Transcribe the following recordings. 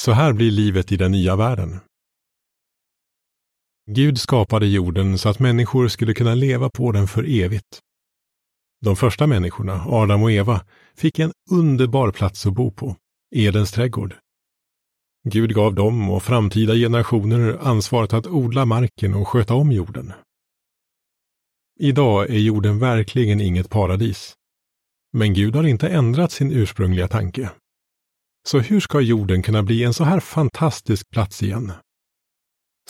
Så här blir livet i den nya världen. Gud skapade jorden så att människor skulle kunna leva på den för evigt. De första människorna, Adam och Eva, fick en underbar plats att bo på, Edens trädgård. Gud gav dem och framtida generationer ansvaret att odla marken och sköta om jorden. Idag är jorden verkligen inget paradis. Men Gud har inte ändrat sin ursprungliga tanke. Så hur ska jorden kunna bli en så här fantastisk plats igen?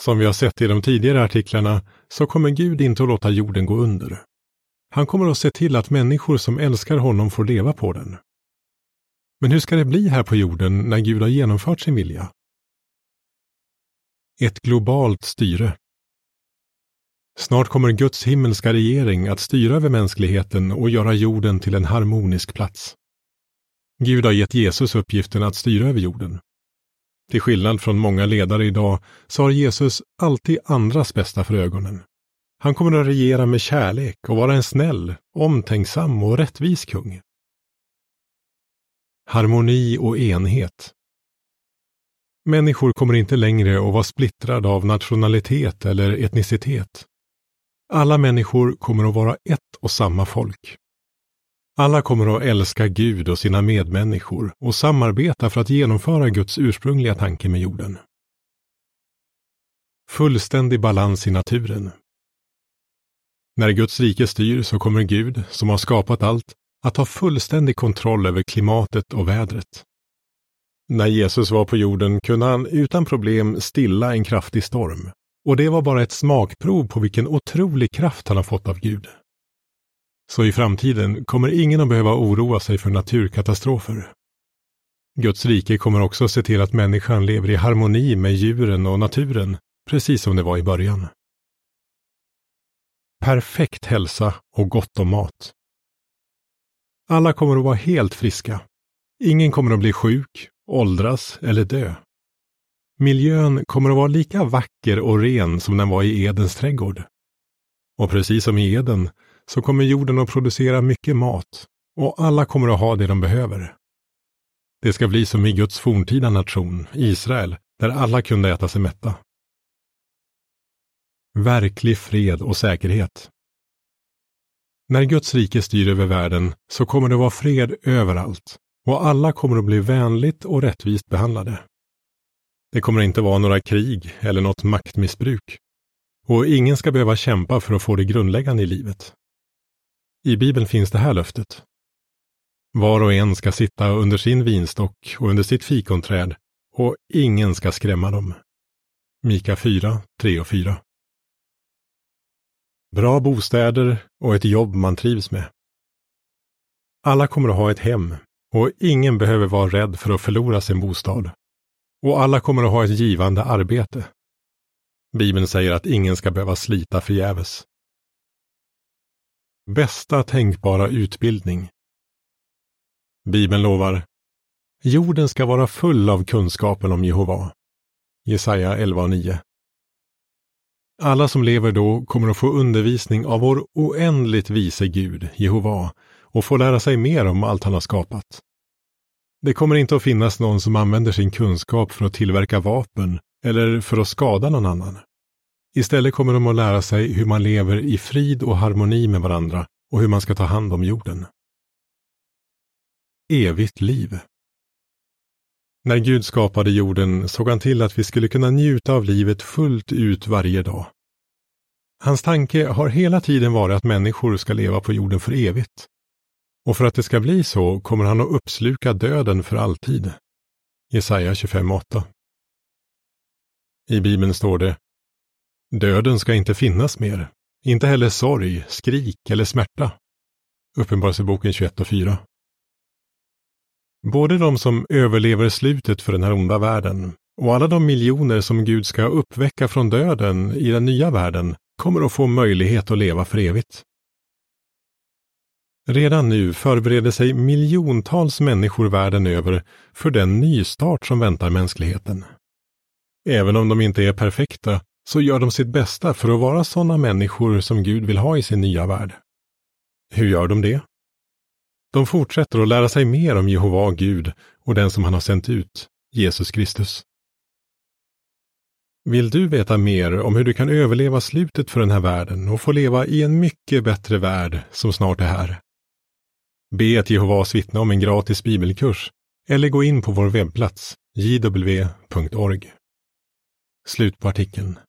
Som vi har sett i de tidigare artiklarna så kommer Gud inte att låta jorden gå under. Han kommer att se till att människor som älskar honom får leva på den. Men hur ska det bli här på jorden när Gud har genomfört sin vilja? Ett globalt styre. Snart kommer Guds himmelska regering att styra över mänskligheten och göra jorden till en harmonisk plats. Gud har gett Jesus uppgiften att styra över jorden. Till skillnad från många ledare idag så har Jesus alltid andras bästa för ögonen. Han kommer att regera med kärlek och vara en snäll, omtänksam och rättvis kung. Harmoni och enhet. Människor kommer inte längre att vara splittrade av nationalitet eller etnicitet. Alla människor kommer att vara ett och samma folk. Alla kommer att älska Gud och sina medmänniskor och samarbeta för att genomföra Guds ursprungliga tanke med jorden. Fullständig balans i naturen. När Guds rike styr så kommer Gud, som har skapat allt, att ha fullständig kontroll över klimatet och vädret. När Jesus var på jorden kunde han utan problem stilla en kraftig storm. Och det var bara ett smakprov på vilken otrolig kraft han har fått av Gud. Så i framtiden kommer ingen att behöva oroa sig för naturkatastrofer. Guds rike kommer också se till att människan lever i harmoni med djuren och naturen, precis som det var i början. Perfekt hälsa och gott om mat. Alla kommer att vara helt friska. Ingen kommer att bli sjuk, åldras eller dö. Miljön kommer att vara lika vacker och ren som den var i Edens trädgård. Och precis som i Eden så kommer jorden att producera mycket mat och alla kommer att ha det de behöver. Det ska bli som i Guds forntida nation, Israel, där alla kunde äta sig mätta. Verklig fred och säkerhet. När Guds rike styr över världen så kommer det vara fred överallt och alla kommer att bli vänligt och rättvist behandlade. Det kommer inte vara några krig eller något maktmissbruk. Och ingen ska behöva kämpa för att få det grundläggande i livet. I Bibeln finns det här löftet. Var och en ska sitta under sin vinstock och under sitt fikonträd och ingen ska skrämma dem. Mika 4, 3 och 4. Bra bostäder och ett jobb man trivs med. Alla kommer att ha ett hem och ingen behöver vara rädd för att förlora sin bostad. Och alla kommer att ha ett givande arbete. Bibeln säger att ingen ska behöva slita förgäves. Bästa tänkbara utbildning. Bibeln lovar: jorden ska vara full av kunskapen om Jehova. Jesaja 11:9. Alla som lever då kommer att få undervisning av vår oändligt vise Gud, Jehova, och få lära sig mer om allt han har skapat. Det kommer inte att finnas någon som använder sin kunskap för att tillverka vapen eller för att skada någon annan. Istället kommer de att lära sig hur man lever i frid och harmoni med varandra och hur man ska ta hand om jorden. Evigt liv. När Gud skapade jorden såg han till att vi skulle kunna njuta av livet fullt ut varje dag. Hans tanke har hela tiden varit att människor ska leva på jorden för evigt. Och för att det ska bli så kommer han att uppsluka döden för alltid. Jesaja 25:8. I Bibeln står det: döden ska inte finnas mer, inte heller sorg, skrik eller smärta. Uppenbarelseboken 21:4. Både de som överlever slutet för den här onda världen och alla de miljoner som Gud ska uppväcka från döden i den nya världen kommer att få möjlighet att leva för evigt. Redan nu förbereder sig miljontals människor världen över för den nystart som väntar mänskligheten. Även om de inte är perfekta så gör de sitt bästa för att vara sådana människor som Gud vill ha i sin nya värld. Hur gör de det? De fortsätter att lära sig mer om Jehova Gud och den som han har sänt ut, Jesus Kristus. Vill du veta mer om hur du kan överleva slutet för den här världen och få leva i en mycket bättre värld som snart är här? Be ett Jehovas vittne om en gratis bibelkurs eller gå in på vår webbplats jw.org. Slut på artikeln.